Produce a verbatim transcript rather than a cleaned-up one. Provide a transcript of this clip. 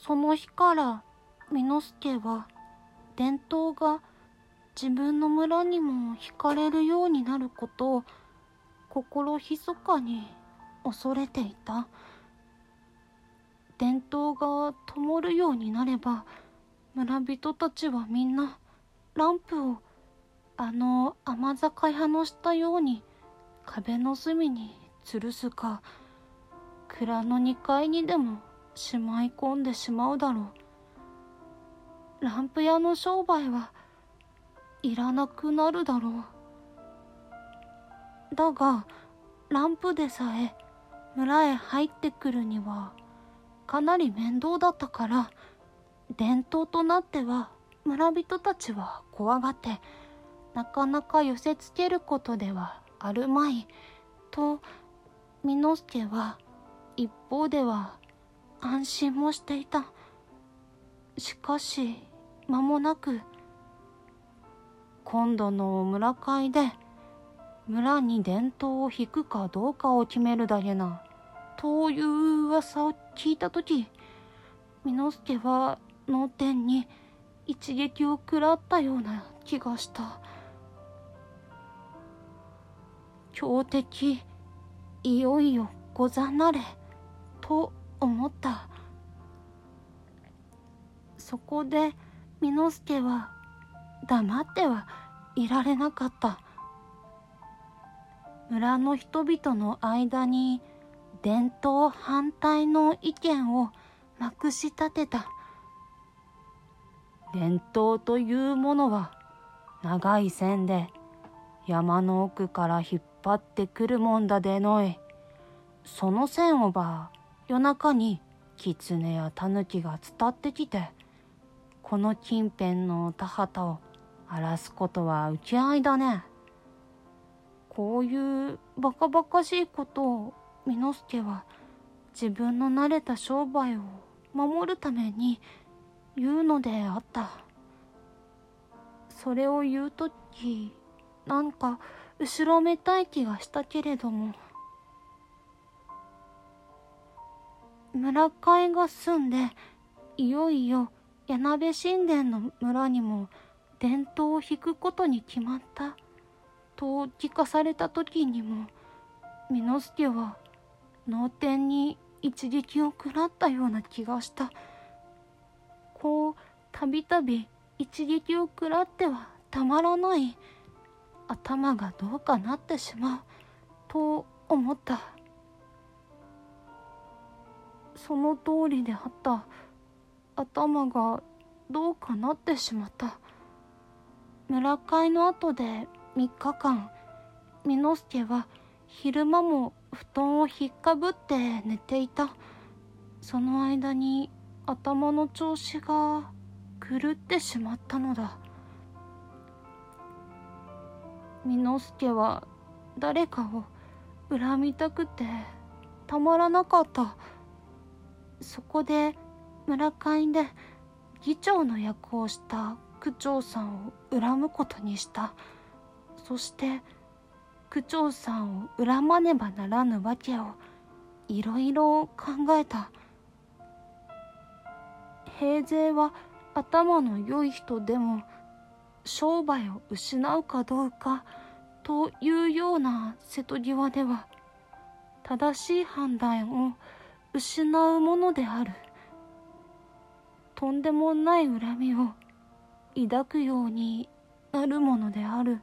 その日から巳之助は伝統が自分の村にも惹かれるようになることを心ひそかに恐れていた。伝統が灯るようになれば村人たちはみんなランプをあの甘酒屋の下ように壁の隅に吊るすか蔵のにかいにでもしまい込んでしまうだろう。ランプ屋の商売はいらなくなるだろう。だがランプでさえ村へ入ってくるにはかなり面倒だったから、伝統となっては村人たちは怖がってなかなか寄せつけることではあるまいと、巳之助は一方では安心もしていた。しかし間もなく今度の村会で村に伝統を引くかどうかを決めるだけなという噂を聞いた時、巳之助は脳天に一撃を食らったような気がした。強敵いよいよござなれと思った。そこで巳之助は黙ってはいられなかった。村の人々の間に伝統反対の意見をまくし立てた。伝統というものは長い線で山の奥から引っ張ってくるもんだでのい。その線をば夜中に狐や狸が伝ってきてこの近辺の田畑を荒らすことは受け合いだね。こういうバカバカしいことを巳之助は自分の慣れた商売を守るために言うのであった。それを言うときなんか後ろめたい気がしたけれども、村会が済んでいよいよ谷鍋神殿の村にも伝統を引くことに決まったと聞かされた時にも、巳之助は脳天に一撃を食らったような気がした。こうたびたび一撃を食らってはたまらない、頭がどうかなってしまうと思った。その通りであった。頭がどうかなってしまった。村会の後でみっかかん、巳之助は昼間も布団をひっかぶって寝ていた。その間に頭の調子が狂ってしまったのだ。巳之助は誰かを恨みたくてたまらなかった。そこで村会で議長の役をした区長さんを恨むことにした。そして区長さんを恨まねばならぬわけをいろいろ考えた。平勢は頭の良い人でも商売を失うかどうかというような瀬戸際では正しい判断を失うものである。とんでもない恨みを抱くようになるものである。